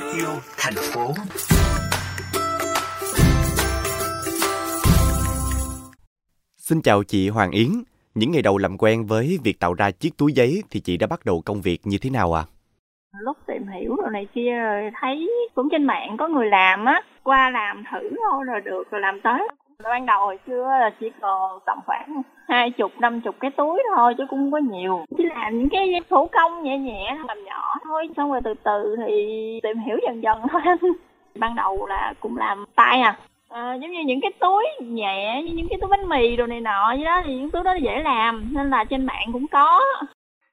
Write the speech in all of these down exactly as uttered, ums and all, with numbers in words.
em yêu thành phố. Xin chào chị Hoàng Yến. Những ngày đầu làm quen với việc tạo ra chiếc túi giấy thì chị đã bắt đầu công việc như thế nào ạ? À? Lúc tìm hiểu rồi này kia rồi thấy cũng trên mạng có người làm á, qua làm thử thôi rồi được rồi làm tới. Ban đầu hồi xưa là chỉ còn tầm khoảng hai chục năm chục cái túi thôi chứ cũng không có nhiều, chỉ làm những cái thủ công nhẹ nhẹ làm nhỏ thôi, xong rồi từ từ thì tìm hiểu dần dần thôi. Ban đầu là cũng làm tay à, à giống như những cái túi nhẹ, những cái túi bánh mì đồ này nọ vậy đó, thì những túi đó dễ làm nên là trên mạng cũng có.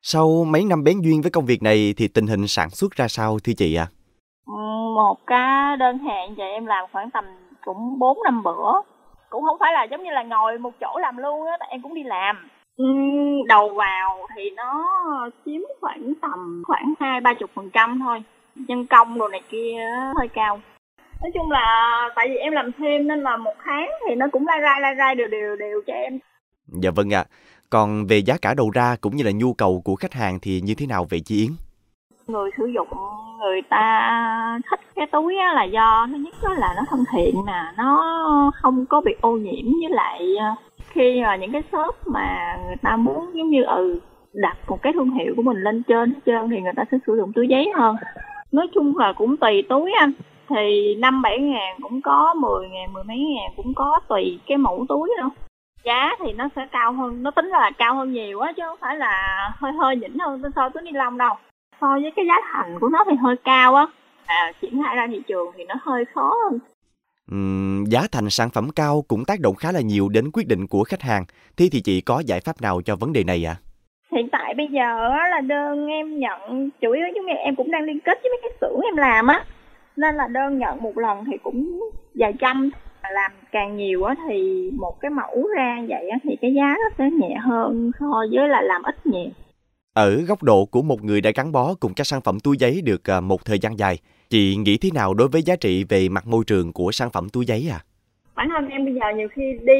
Sau mấy năm bén duyên với công việc này thì tình hình sản xuất ra sao thưa chị ạ? À? Một cái đơn hàng vậy em làm khoảng tầm cũng bốn năm bữa, cũng không phải là giống như là ngồi một chỗ làm luôn á, em cũng đi làm. Đầu vào thì nó chiếm khoảng tầm khoảng hai ba chục phần trăm thôi, nhân công đồ này kia hơi cao. Nói chung là tại vì em làm thêm nên là một tháng thì nó cũng lai rai lai rai đều đều đều cho em. Dạ vâng ạ. À. Còn về giá cả đầu ra cũng như là nhu cầu của khách hàng thì như thế nào vậy chị Yến? Người sử dụng, người ta thích cái túi là do thứ nhất đó là nó thân thiện nè, nó không có bị ô nhiễm, với lại khi mà những cái shop mà người ta muốn giống như ừ đặt một cái thương hiệu của mình lên trên hết trơn thì người ta sẽ sử dụng túi giấy hơn. Nói chung là cũng tùy túi anh, thì năm bảy ngàn cũng có, mười ngàn mười mấy ngàn cũng có, tùy cái mẫu túi nữa. Giá thì nó sẽ cao hơn, nó tính là cao hơn nhiều á chứ không phải là hơi hơi nhỉnh hơn so với ni lông đâu. So với cái giá thành của nó thì hơi cao á, à, triển khai ra thị trường thì nó hơi khó hơn. Uhm, giá thành sản phẩm cao cũng tác động khá là nhiều đến quyết định của khách hàng. Thế thì chị có giải pháp nào cho vấn đề này ạ? À? Hiện tại bây giờ á, là đơn em nhận chủ yếu giống như em cũng đang liên kết với mấy cái xưởng em làm á, nên là đơn nhận một lần thì cũng vài trăm. Làm càng nhiều á thì một cái mẫu ra vậy á thì cái giá nó sẽ nhẹ hơn so với là làm ít nhiều. Ở góc độ của một người đã gắn bó cùng các sản phẩm túi giấy được một thời gian dài, chị nghĩ thế nào đối với giá trị về mặt môi trường của sản phẩm túi giấy à? Bản thân em bây giờ nhiều khi đi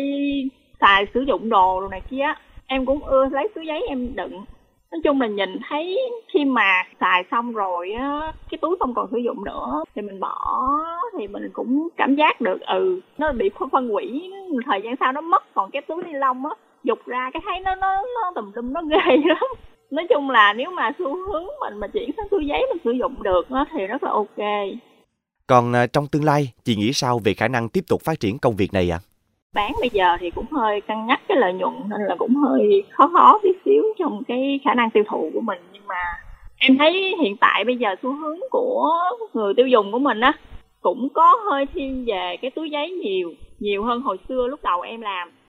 xài sử dụng đồ đồ này kia, em cũng ưa lấy túi giấy em đựng. Nói chung là nhìn thấy khi mà xài xong rồi á, cái túi không còn sử dụng nữa thì mình bỏ, thì mình cũng cảm giác được ừ nó bị phân hủy, thời gian sau nó mất. Còn cái túi ni lông á, giục ra cái thấy nó nó nó tùm lum, nó ghê lắm. Nói chung là nếu mà xu hướng mình mà chuyển sang túi giấy mình sử dụng được á, thì rất là ok. Còn trong tương lai chị nghĩ sao về khả năng tiếp tục phát triển công việc này ạ? À? Bán bây giờ thì cũng hơi cân nhắc cái lợi nhuận nên là cũng hơi khó khó tí xíu trong cái khả năng tiêu thụ của mình. Nhưng mà em thấy hiện tại bây giờ xu hướng của người tiêu dùng của mình á cũng có hơi thiên về cái túi giấy nhiều, nhiều hơn hồi xưa lúc đầu em làm.